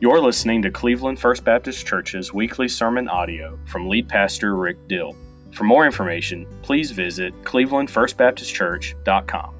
You're listening to Cleveland First Baptist Church's weekly sermon audio from lead pastor Rick Dill. For more information, please visit clevelandfirstbaptistchurch.com.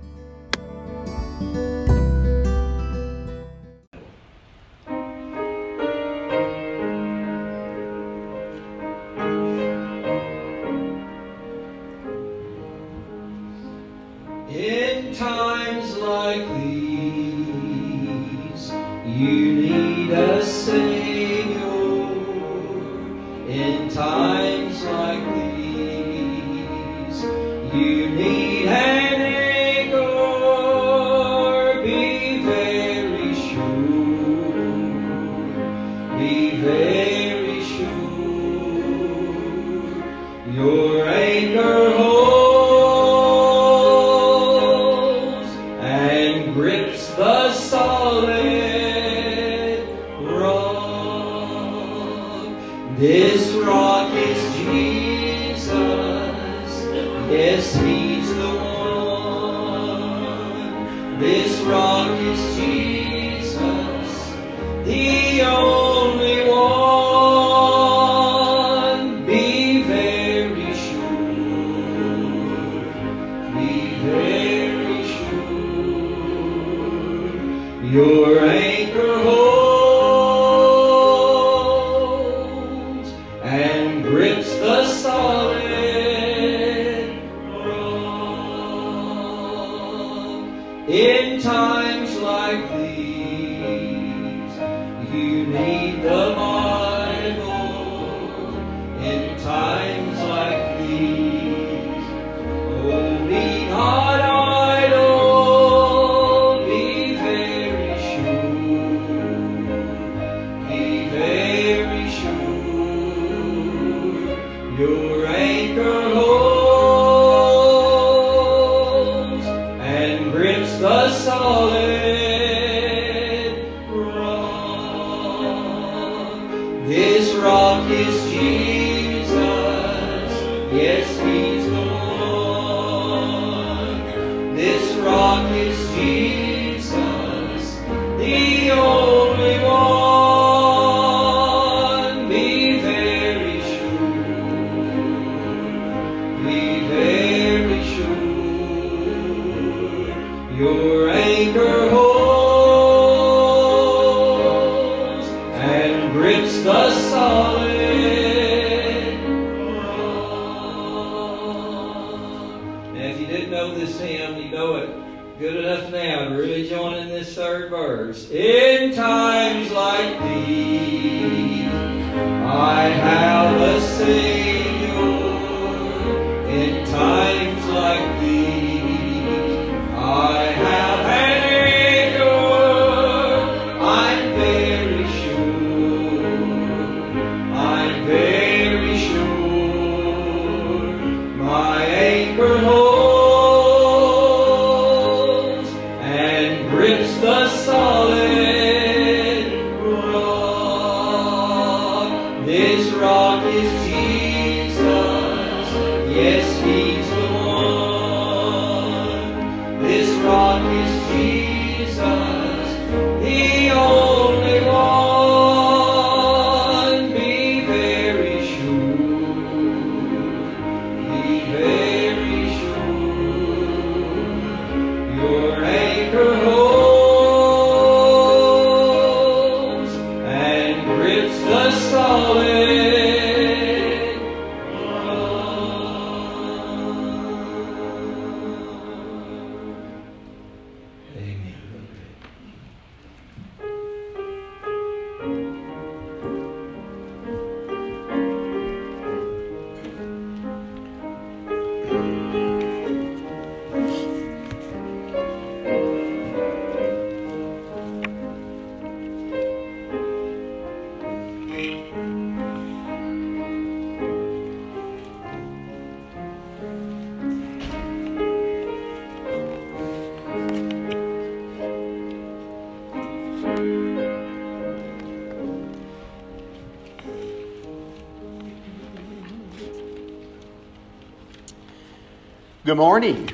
Good morning.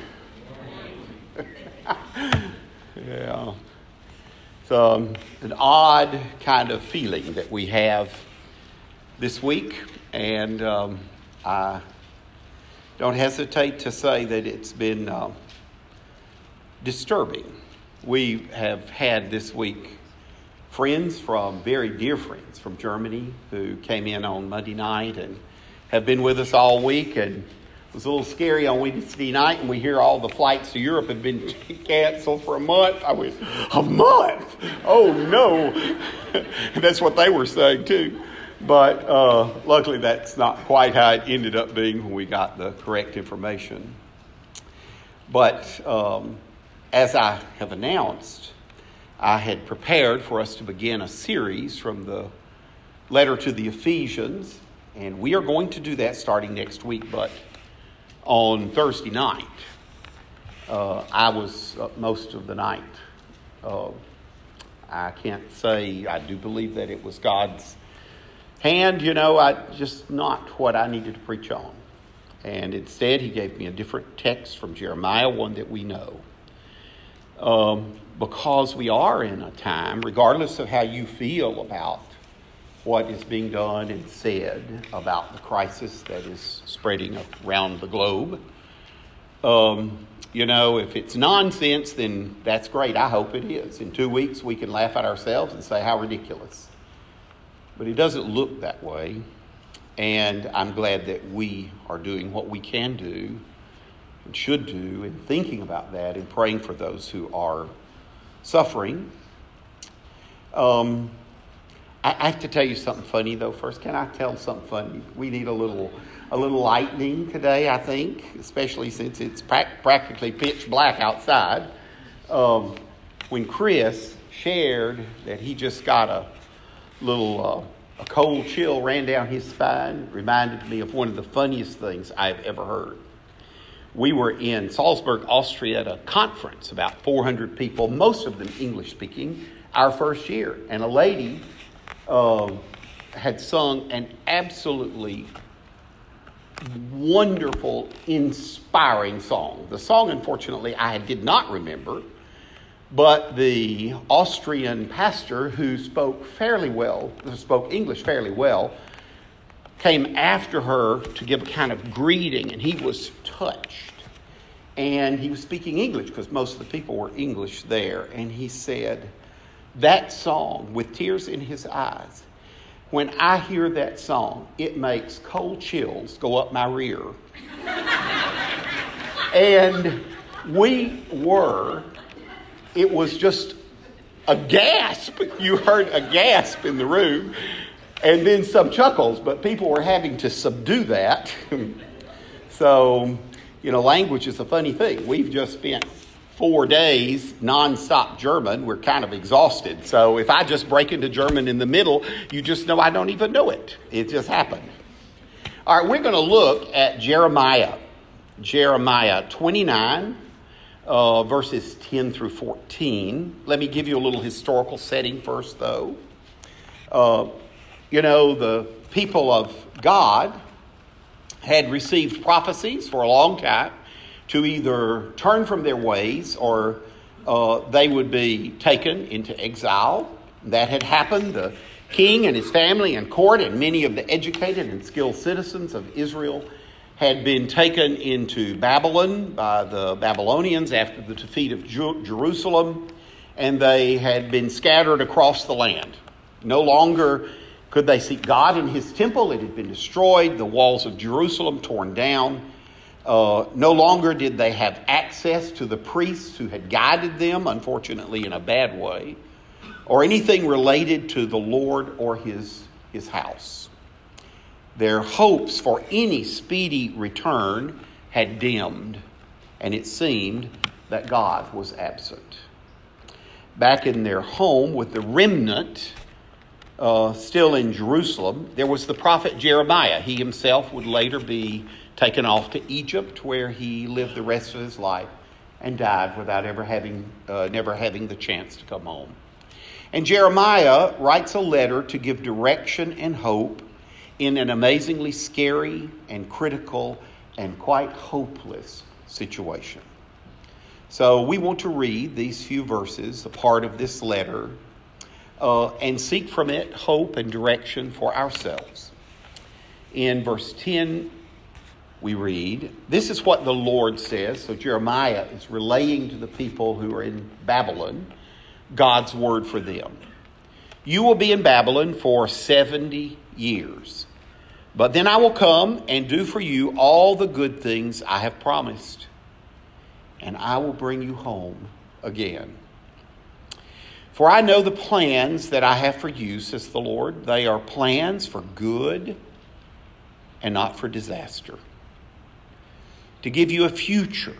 Yeah. It's an odd kind of feeling that we have this week, and I don't hesitate to say that it's been disturbing. We have had this week friends from, very dear friends from Germany who came in on Monday night and have been with us all week, and it was a little scary on Wednesday night, and we hear all the flights to Europe have been canceled for a month. I went, a month? Oh, no. That's what they were saying, too. But luckily, that's not quite how it ended up being when we got the correct information. But as I have announced, I had prepared for us to begin a series from the letter to the Ephesians, and we are going to do that starting next week, but on Thursday night. I was up most of the night. I can't say, I do believe that it was God's hand, just not what I needed to preach on. And instead, he gave me a different text from Jeremiah, one that we know. Because we are in a time, regardless of how you feel about what is being done and said about the crisis that is spreading around the globe. If it's nonsense, then that's great. I hope it is. In 2 weeks, we can laugh at ourselves and say, how ridiculous. But it doesn't look that way. And I'm glad that we are doing what we can do and should do in thinking about that and praying for those who are suffering. I have to tell you something funny, though, first. Can I tell something funny? We need a little lightning today, I think, especially since it's practically pitch black outside. When Chris shared that he just got a cold chill ran down his spine, reminded me of one of the funniest things I've ever heard. We were in Salzburg, Austria, at a conference, about 400 people, most of them English-speaking, our first year, and a lady had sung an absolutely wonderful, inspiring song. The song, unfortunately, I did not remember, but the Austrian pastor who spoke English fairly well, came after her to give a kind of greeting, and he was touched. And he was speaking English because most of the people were English there, and he said, that song, with tears in his eyes, when I hear that song, it makes cold chills go up my rear. And it was just a gasp. You heard a gasp in the room, and then some chuckles, but people were having to subdue that. So, language is a funny thing. We've just spent 4 days, nonstop German. We're kind of exhausted. So if I just break into German in the middle, you just know I don't even know it. It just happened. All right, we're going to look at Jeremiah. Jeremiah 29, verses 10 through 14. Let me give you a little historical setting first, though. The people of God had received prophecies for a long time to either turn from their ways or they would be taken into exile. That had happened. The king and his family and court and many of the educated and skilled citizens of Israel had been taken into Babylon by the Babylonians after the defeat of Jerusalem, and they had been scattered across the land. No longer could they seek God in his temple. It had been destroyed, the walls of Jerusalem torn down. No longer did they have access to the priests who had guided them, unfortunately in a bad way, or anything related to the Lord or his house. Their hopes for any speedy return had dimmed, and it seemed that God was absent. Back in their home with the remnant, still in Jerusalem, there was the prophet Jeremiah. He himself would later be taken off to Egypt, where he lived the rest of his life and died without never having the chance to come home. And Jeremiah writes a letter to give direction and hope in an amazingly scary and critical and quite hopeless situation. So we want to read these few verses, a part of this letter, and seek from it hope and direction for ourselves. In verse 10, we read, this is what the Lord says. So Jeremiah is relaying to the people who are in Babylon God's word for them. You will be in Babylon for 70 years, but then I will come and do for you all the good things I have promised, and I will bring you home again. For I know the plans that I have for you, says the Lord. They are plans for good and not for disaster, to give you a future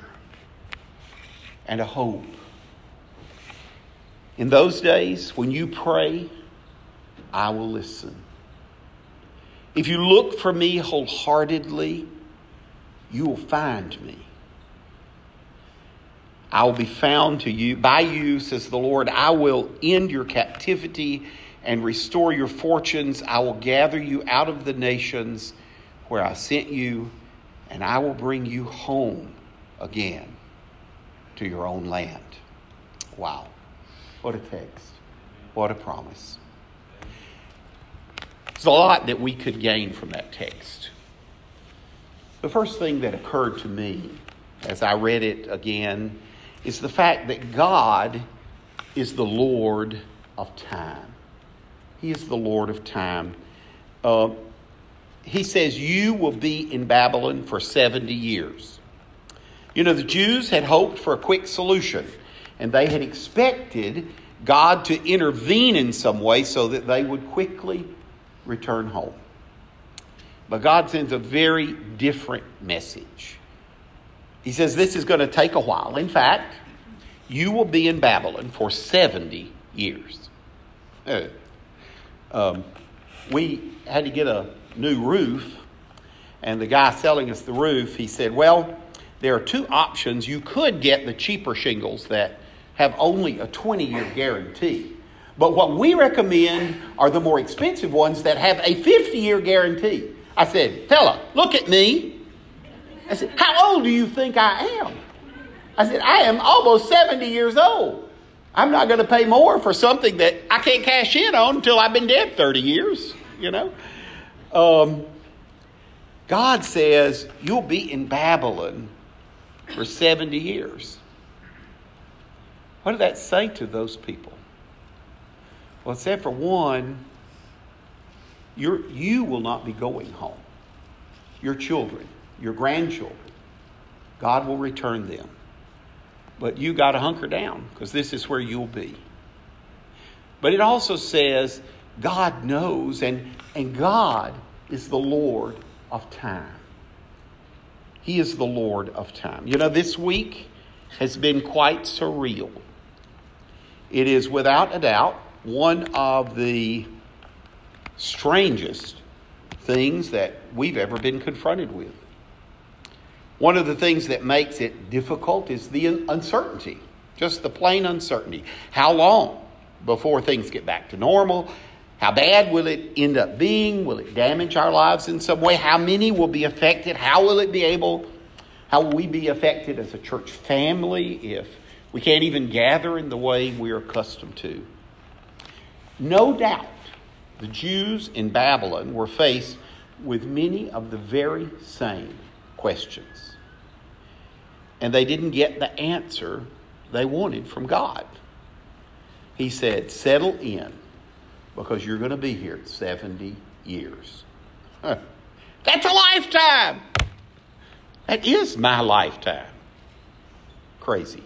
and a hope. In those days, when you pray, I will listen. If you look for me wholeheartedly, you will find me. I will be found to you by you, says the Lord. I will end your captivity and restore your fortunes. I will gather you out of the nations where I sent you, and I will bring you home again to your own land. Wow. What a text. What a promise. There's a lot that we could gain from that text. The first thing that occurred to me as I read it again is the fact that God is the Lord of time. He is the Lord of time. He says, you will be in Babylon for 70 years. You know, the Jews had hoped for a quick solution, and they had expected God to intervene in some way so that they would quickly return home. But God sends a very different message. He says this is going to take a while. In fact, you will be in Babylon for 70 years. We had to get a new roof, and the guy selling us the roof, he said, well, there are two options. You could get the cheaper shingles that have only a 20-year guarantee. But what we recommend are the more expensive ones that have a 50-year guarantee. I said, fella, look at me. I said, how old do you think I am? I said, I am almost 70 years old. I'm not going to pay more for something that I can't cash in on until I've been dead 30 years, you know. God says, you'll be in Babylon for 70 years. What did that say to those people? Well, it said, for one, you will not be going home. Your children, your grandchildren, God will return them. But you got to hunker down, because this is where you'll be. But it also says God knows, and God is the Lord of time. He is the Lord of time. You know, this week has been quite surreal. It is without a doubt one of the strangest things that we've ever been confronted with. One of the things that makes it difficult is the uncertainty, just the plain uncertainty. How long before things get back to normal? How bad will it end up being? Will it damage our lives in some way? How many will be affected? How will we be affected as a church family if we can't even gather in the way we're accustomed to? No doubt, the Jews in Babylon were faced with many of the very same questions, and they didn't get the answer they wanted from God. He said, settle in, because you're going to be here 70 years. That's a lifetime. That is my lifetime. Crazy.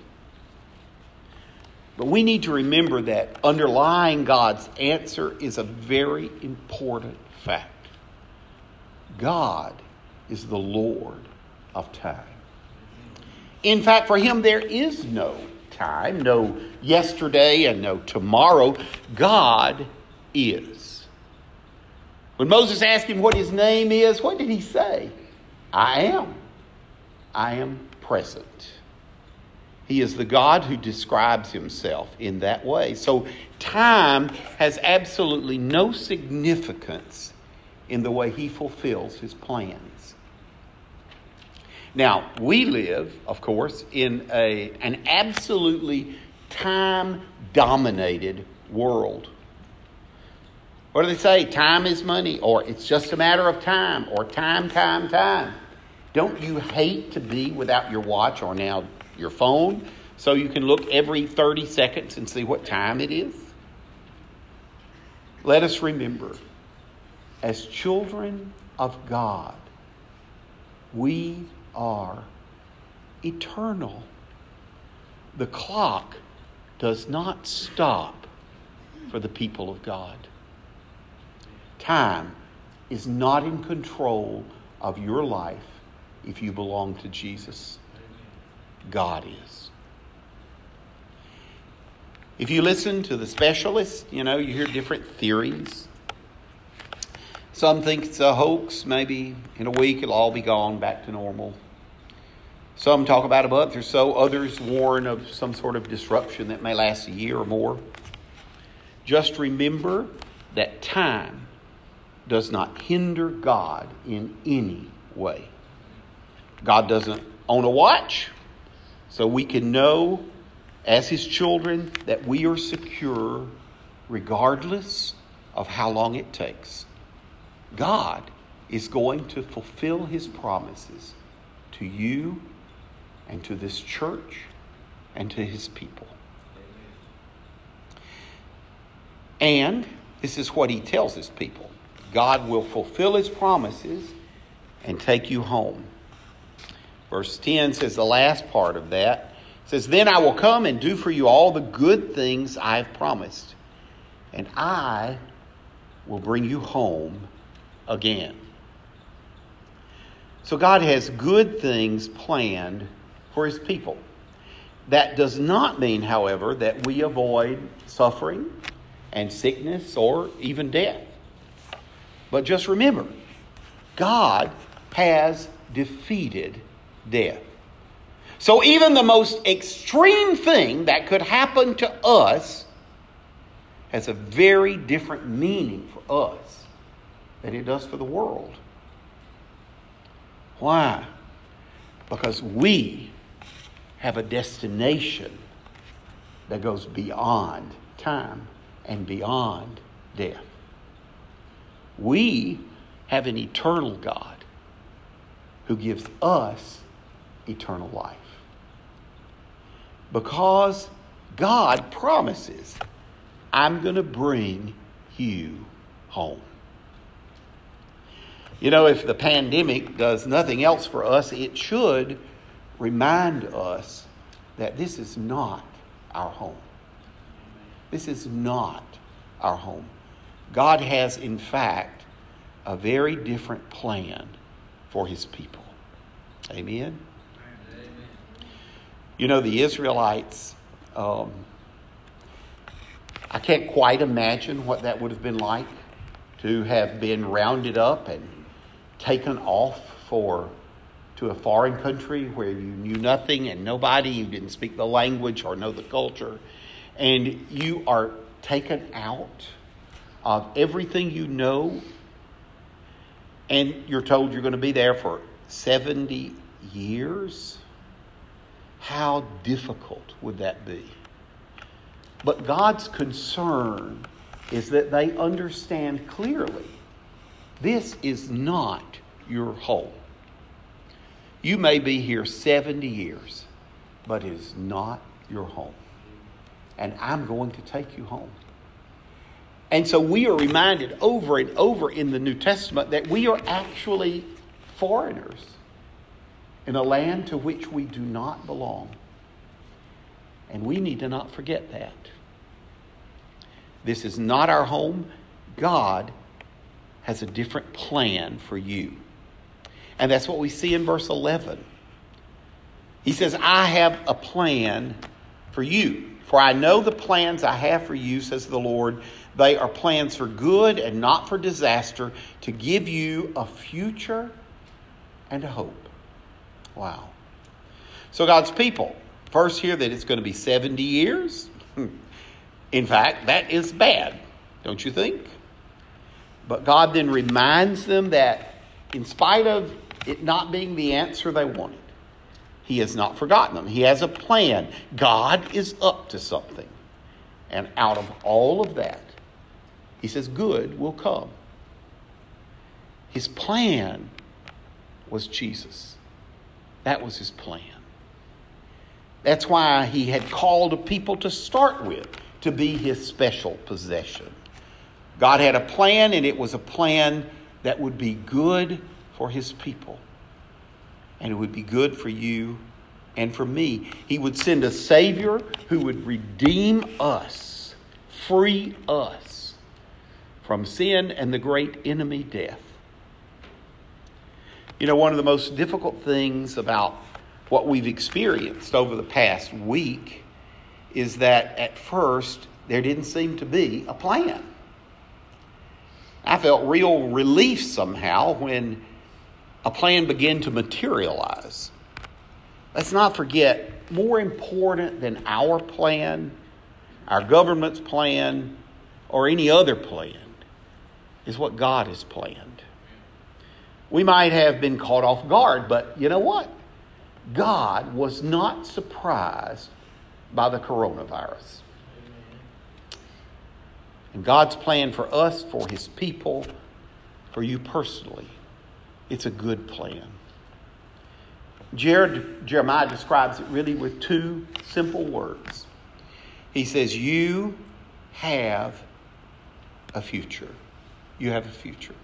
But we need to remember that underlying God's answer is a very important fact. God is the Lord of time. In fact, for him there is no time, no yesterday and no tomorrow. God is. When Moses asked him what his name is, what did he say? I am. I am present. He is the God who describes himself in that way. So time has absolutely no significance in the way he fulfills his plans. Now, we live, of course, in an absolutely time-dominated world What do they say? Time is money, or it's just a matter of time, or time. Don't you hate to be without your watch or now your phone so you can look every 30 seconds and see what time it is? Let us remember, as children of God, we are eternal. The clock does not stop for the people of God. Time is not in control of your life if you belong to Jesus. God is. If you listen to the specialists, you hear different theories. Some think it's a hoax. Maybe in a week it'll all be gone back to normal. Some talk about a month or so. Others warn of some sort of disruption that may last a year or more. Just remember that time does not hinder God in any way. God doesn't own a watch, so we can know as His children that we are secure regardless of how long it takes. God is going to fulfill His promises to you and to this church and to His people. And this is what He tells His people. God will fulfill His promises and take you home. Verse 10 says the last part of that. It says, "Then I will come and do for you all the good things I have promised, and I will bring you home again." So God has good things planned for His people. That does not mean, however, that we avoid suffering and sickness or even death. But just remember, God has defeated death. So even the most extreme thing that could happen to us has a very different meaning for us than it does for the world. Why? Because we have a destination that goes beyond time and beyond death. We have an eternal God who gives us eternal life. Because God promises, "I'm going to bring you home." If the pandemic does nothing else for us, it should remind us that this is not our home. This is not our home. God has, in fact, a very different plan for His people. Amen? Amen. The Israelites, I can't quite imagine what that would have been like to have been rounded up and taken off to a foreign country where you knew nothing and nobody, you didn't speak the language or know the culture, and you are taken out of everything you know, and you're told you're going to be there for 70 years. How difficult would that be? But God's concern is that they understand clearly, this is not your home. You may be here 70 years, but it is not your home. And I'm going to take you home. And so we are reminded over and over in the New Testament that we are actually foreigners in a land to which we do not belong. And we need to not forget that. This is not our home. God has a different plan for you. And that's what we see in verse 11. He says, "I have a plan for you. For I know the plans I have for you, says the Lord. They are plans for good and not for disaster, to give you a future and a hope." Wow. So God's people, first hear that it's going to be 70 years. In fact, that is bad, don't you think? But God then reminds them that in spite of it not being the answer they wanted, He has not forgotten them. He has a plan. God is up to something. And out of all of that, He says good will come. His plan was Jesus. That was his plan. That's why he had called a people to start with, to be his special possession. God had a plan, and it was a plan that would be good for his people. And it would be good for you and for me. He would send a Savior who would redeem us, free us from sin and the great enemy, death. You know, one of the most difficult things about what we've experienced over the past week is that at first there didn't seem to be a plan. I felt real relief somehow when a plan began to materialize. Let's not forget, more important than our plan, our government's plan, or any other plan, is what God has planned. We might have been caught off guard, but you know what? God was not surprised by the coronavirus. And God's plan for us, for his people, for you personally, it's a good plan. Jeremiah describes it really with two simple words. He says, you have a future. You have a future.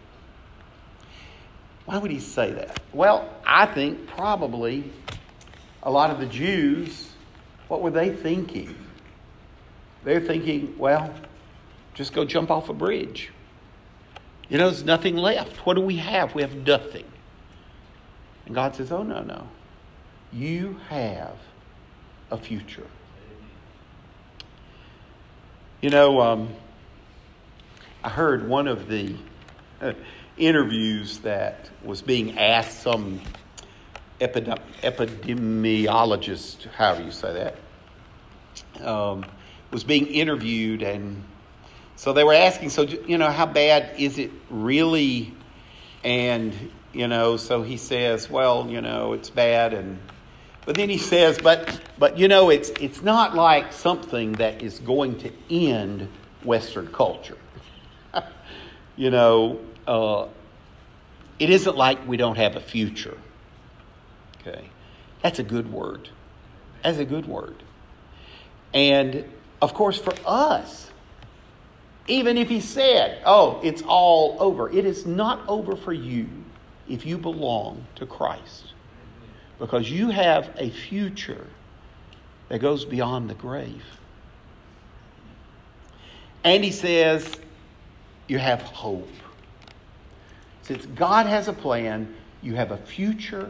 Why would he say that? Well, I think probably a lot of the Jews, what were they thinking? They're thinking, well, just go jump off a bridge. You know, there's nothing left. What do we have? We have nothing. And God says, oh, no, no. You have a future. You know, I heard one of the interviews that was being asked, some epidemiologist, however you say that, was being interviewed, and so they were asking, so, you know, how bad is it really? And, you know, so he says, well, you know, it's bad. And but then he says, but you know, it's not like something that is going to end Western culture. You know, it isn't like we don't have a future. Okay. That's a good word. That's a good word. And, of course, for us, even if he said, oh, it's all over, it is not over for you if you belong to Christ. Because you have a future that goes beyond the grave. And he says, you have hope. Since God has a plan, you have a future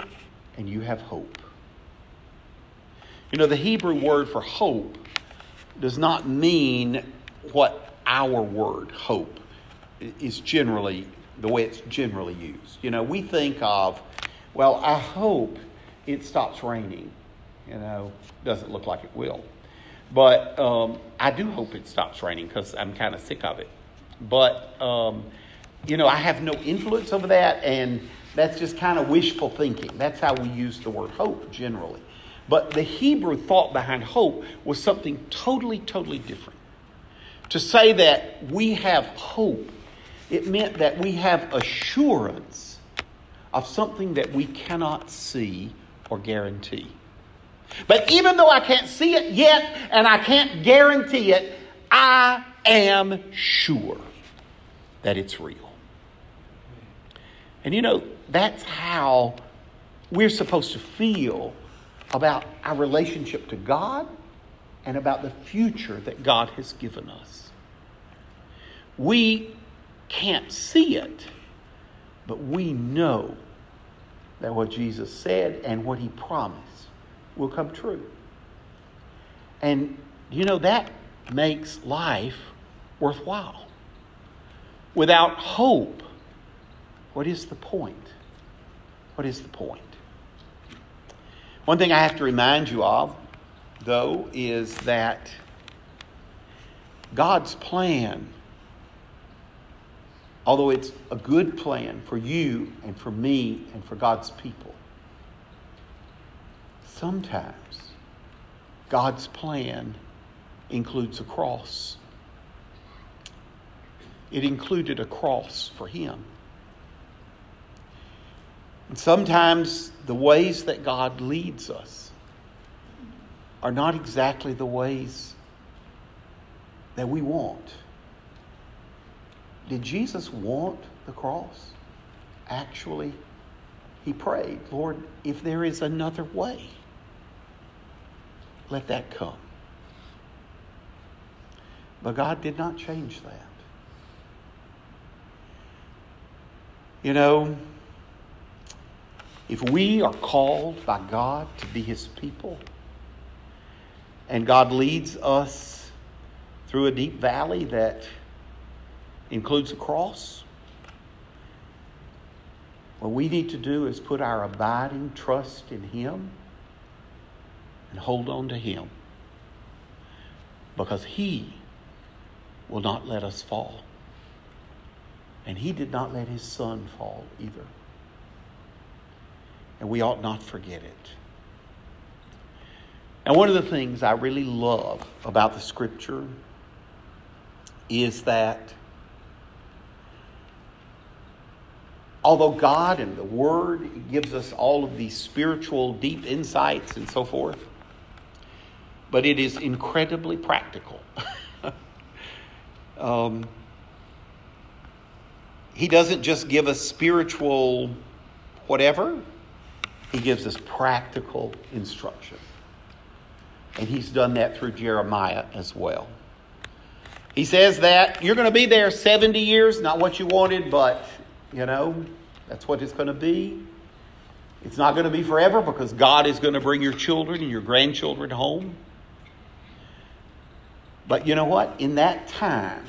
and you have hope. You know, the Hebrew word for hope does not mean what our word, hope, is generally, the way it's generally used. You know, we think of, well, I hope it stops raining. You know, doesn't look like it will. But I do hope it stops raining because I'm kind of sick of it. But, you know, I have no influence over that, and that's just kind of wishful thinking. That's how we use the word hope generally. But the Hebrew thought behind hope was something totally, totally different. To say that we have hope, it meant that we have assurance of something that we cannot see or guarantee. But even though I can't see it yet and I can't guarantee it, I am sure that it's real. And you know, that's how we're supposed to feel about our relationship to God and about the future that God has given us. We can't see it, but we know that what Jesus said and what he promised will come true. And, you know, that makes life worthwhile. Without hope, what is the point? What is the point? One thing I have to remind you of, though, is that God's plan, although it's a good plan for you and for me and for God's people, sometimes God's plan includes a cross. It included a cross for him. And sometimes the ways that God leads us are not exactly the ways that we want. Did Jesus want the cross? Actually, he prayed, Lord, if there is another way, let that come. But God did not change that. You know, if we are called by God to be his people, and God leads us through a deep valley that includes a cross, what we need to do is put our abiding trust in him and hold on to him, because he will not let us fall. And he did not let his son fall either. And we ought not forget it. And one of the things I really love about the scripture is that although God and the Word gives us all of these spiritual deep insights and so forth, but it is incredibly practical. He doesn't just give us spiritual whatever. He gives us practical instruction. And he's done that through Jeremiah as well. He says that you're going to be there 70 years, not what you wanted, but, you know, that's what it's going to be. It's not going to be forever, because God is going to bring your children and your grandchildren home. But you know what? In that time,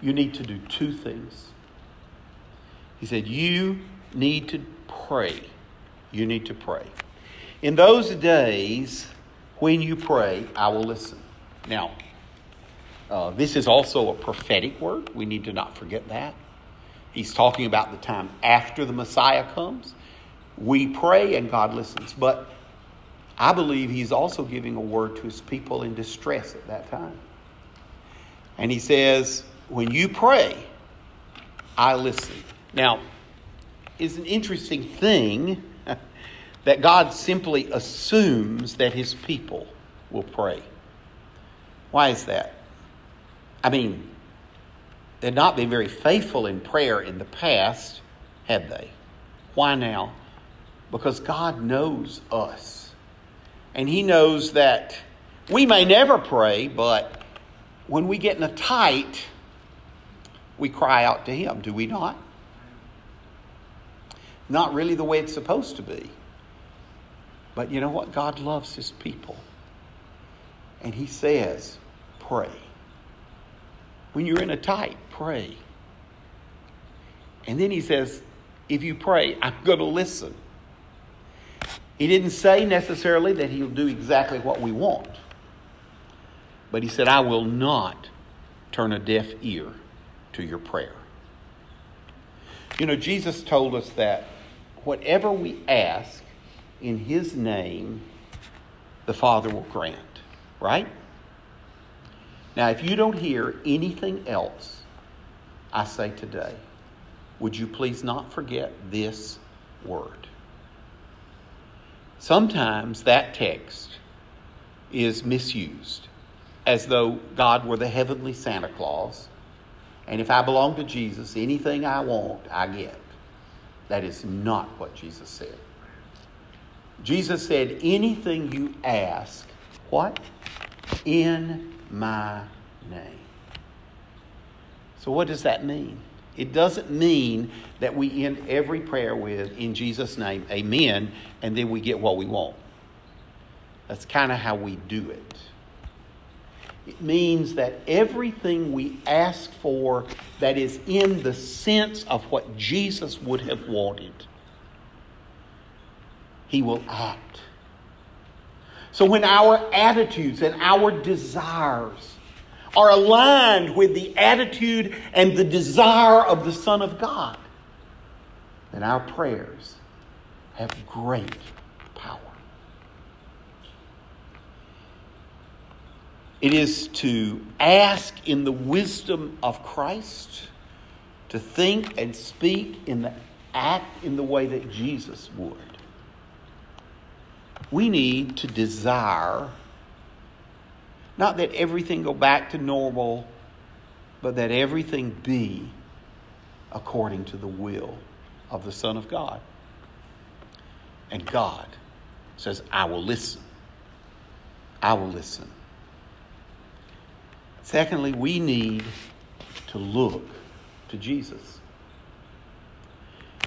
you need to do two things. He said, you need to pray. You need to pray. In those days, when you pray, I will listen. Now, this is also a prophetic word. We need to not forget that. He's talking about the time after the Messiah comes. We pray and God listens. But I believe he's also giving a word to his people in distress at that time. And he says, when you pray, I listen. Now, it's an interesting thing that God simply assumes that his people will pray. Why is that? I mean, they'd not been very faithful in prayer in the past, had they? Why now? Because God knows us. And he knows that we may never pray, but when we get in a tight, we cry out to him, do we not? Not really the way it's supposed to be. But you know what? God loves his people. And he says, pray. When you're in a tight, pray. And then he says, if you pray, I'm going to listen. He didn't say necessarily that he'll do exactly what we want. But he said, I will not turn a deaf ear to your prayer. You know, Jesus told us that whatever we ask in his name, the Father will grant, right? Now, if you don't hear anything else I say today, would you please not forget this word? Sometimes that text is misused, as though God were the heavenly Santa Claus, and if I belong to Jesus, anything I want, I get. That is not what Jesus said. Jesus said, anything you ask, what? In my name. So what does that mean? It doesn't mean that we end every prayer with, in Jesus' name, amen, and then we get what we want. That's kind of how we do it. It means that everything we ask for that is in the sense of what Jesus would have wanted, he will act. So when our attitudes and our desires are aligned with the attitude and the desire of the Son of God, then our prayers have great power. It is to ask in the wisdom of Christ, to think and speak act in the way that Jesus would. We need to desire, not that everything go back to normal, but that everything be according to the will of the Son of God. And God says, I will listen. I will listen. Secondly, we need to look to Jesus.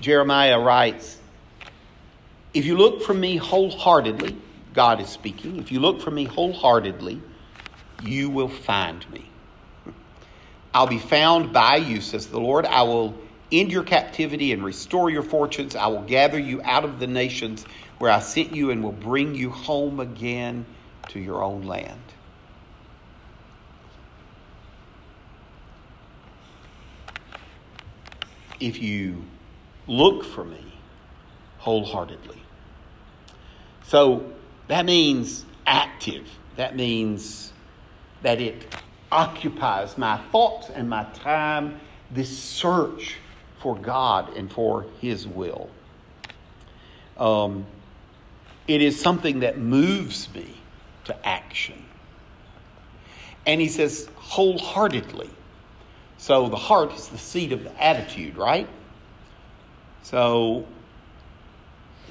Jeremiah writes, if you look for me wholeheartedly, God is speaking, if you look for me wholeheartedly, you will find me. I'll be found by you, says the Lord. I will end your captivity and restore your fortunes. I will gather you out of the nations where I sent you and will bring you home again to your own land. If you look for me wholeheartedly. So that means active. That means that it occupies my thoughts and my time, this search for God and for His will. It is something that moves me to action. And he says wholeheartedly. So the heart is the seat of the attitude, right? So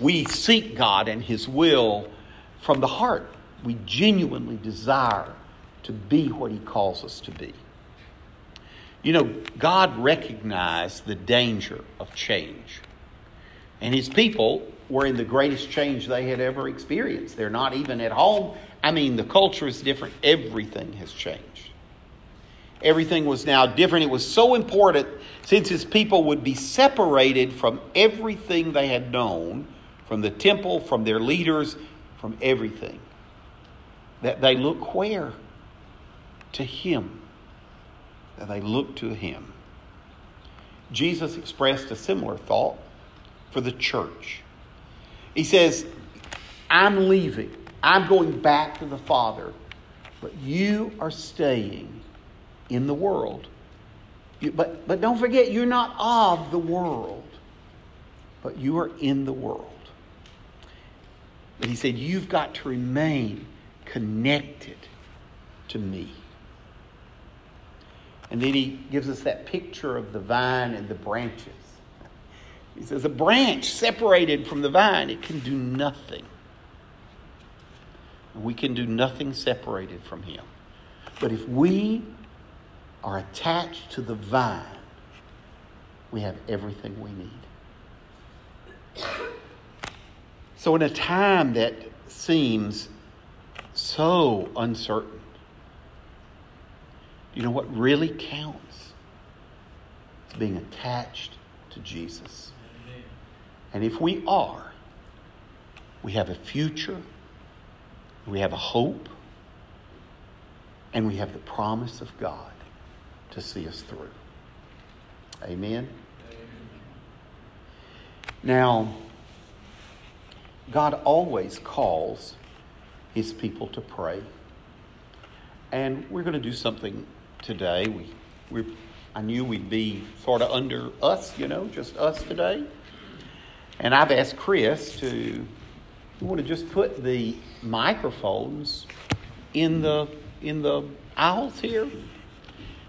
we seek God and His will from the heart. We genuinely desire to be what He calls us to be. You know, God recognized the danger of change. And His people were in the greatest change they had ever experienced. They're not even at home. I mean, the culture is different. Everything has changed. Everything was now different. It was so important since His people would be separated from everything they had known, from the temple, from their leaders, from everything, that they look where? To Him. That they look to Him. Jesus expressed a similar thought for the church. He says, I'm leaving. I'm going back to the Father, but you are staying in the world. But don't forget, you're not of the world, but you are in the world. But He said, you've got to remain connected to me. And then He gives us that picture of the vine and the branches. He says, a branch separated from the vine, it can do nothing. We can do nothing separated from Him. But if we are attached to the vine, we have everything we need. So in a time that seems so uncertain, you know what really counts? It's being attached to Jesus. And if we are, we have a future, we have a hope, and we have the promise of God to see us through. Amen? Amen. Now, God always calls His people to pray. And we're going to do something today. I knew we'd be sort of under us, you know, just us today. And I've asked Chris you want to just put the microphones in the aisles here.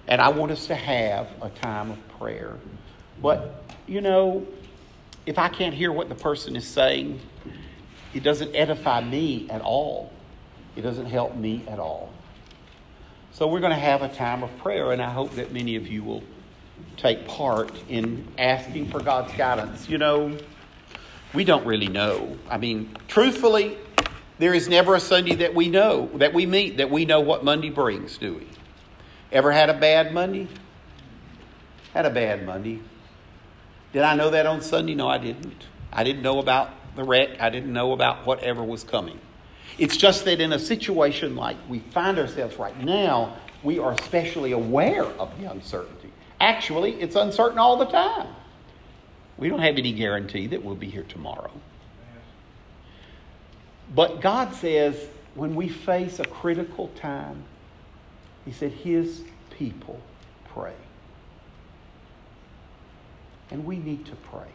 And I want us to have a time of prayer. But, you know, if I can't hear what the person is saying, it doesn't edify me at all. It doesn't help me at all. So we're going to have a time of prayer, and I hope that many of you will take part in asking for God's guidance. You know, we don't really know. I mean, truthfully, there is never a Sunday that we know, that we meet, that we know what Monday brings, do we? Ever had a bad Monday? Had a bad Monday. Did I know that on Sunday? No, I didn't. I didn't know about the wreck. I didn't know about whatever was coming. It's just that in a situation like we find ourselves right now, we are especially aware of the uncertainty. Actually, it's uncertain all the time. We don't have any guarantee that we'll be here tomorrow. But God says when we face a critical time, He said his people pray. And we need to pray.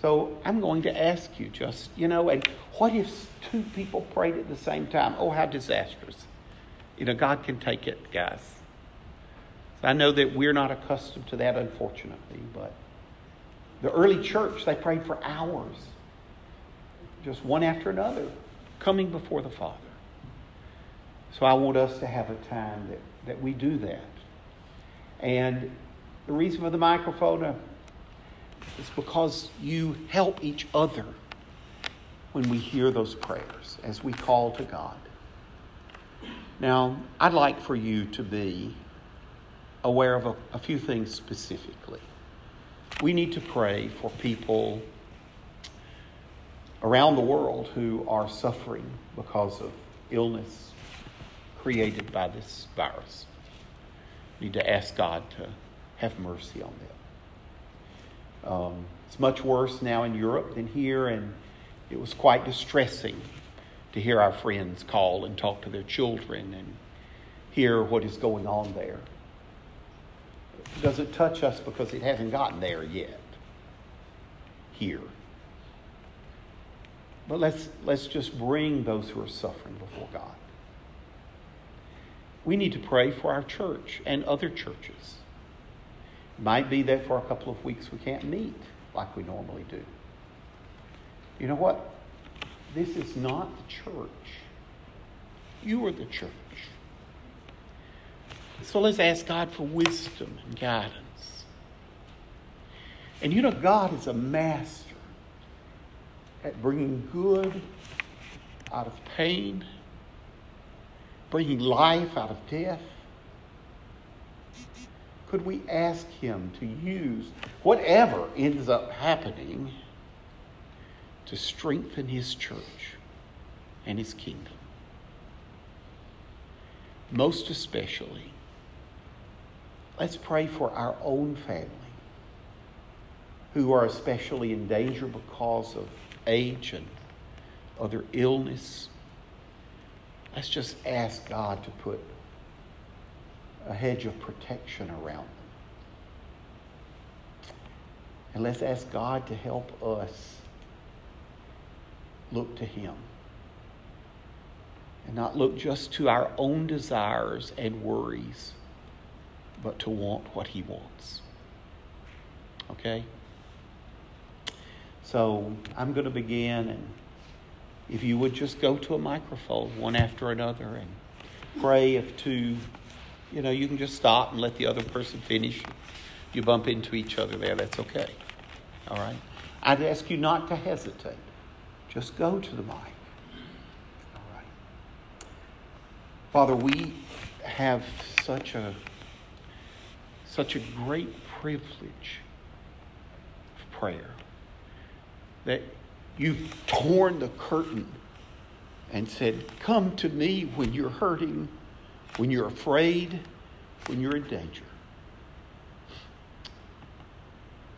So I'm going to ask you just, and what if two people prayed at the same time? Oh, how disastrous. God can take it, guys. So I know that we're not accustomed to that, unfortunately, but the early church, they prayed for hours, just one after another, coming before the Father. So I want us to have a time that we do that. And the reason for the microphone is because you help each other when we hear those prayers as we call to God. Now, I'd like for you to be aware of a few things specifically. We need to pray for people around the world who are suffering because of illness created by this virus. We need to ask God to have mercy on them. It's much worse now in Europe than here, and it was quite distressing to hear our friends call and talk to their children and hear what is going on there. Does it touch us because it hasn't gotten there yet here? But let's just bring those who are suffering before God. We need to pray for our church and other churches. It might be that for a couple of weeks we can't meet like we normally do. You know what? This is not the church. You are the church. So let's ask God for wisdom and guidance. And God is a master at bringing good out of pain, bringing life out of death. Could we ask him to use whatever ends up happening to strengthen his church and his kingdom? Most especially, let's pray for our own family who are especially in danger because of age and other illness. Let's just ask God to put a hedge of protection around them. And let's ask God to help us look to him and not look just to our own desires and worries, but to want what he wants. Okay? So I'm going to begin, and if you would just go to a microphone one after another and pray. If two, you can just stop and let the other person finish. If you bump into each other there, that's okay. All right? I'd ask you not to hesitate. Just go to the mic. All right. Father, we have such a great privilege of prayer that you've torn the curtain and said, come to me when you're hurting, when you're afraid, when you're in danger.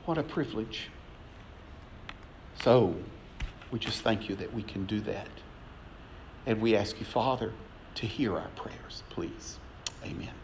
What a privilege. So we just thank you that we can do that. And we ask you, Father, to hear our prayers, please. Amen.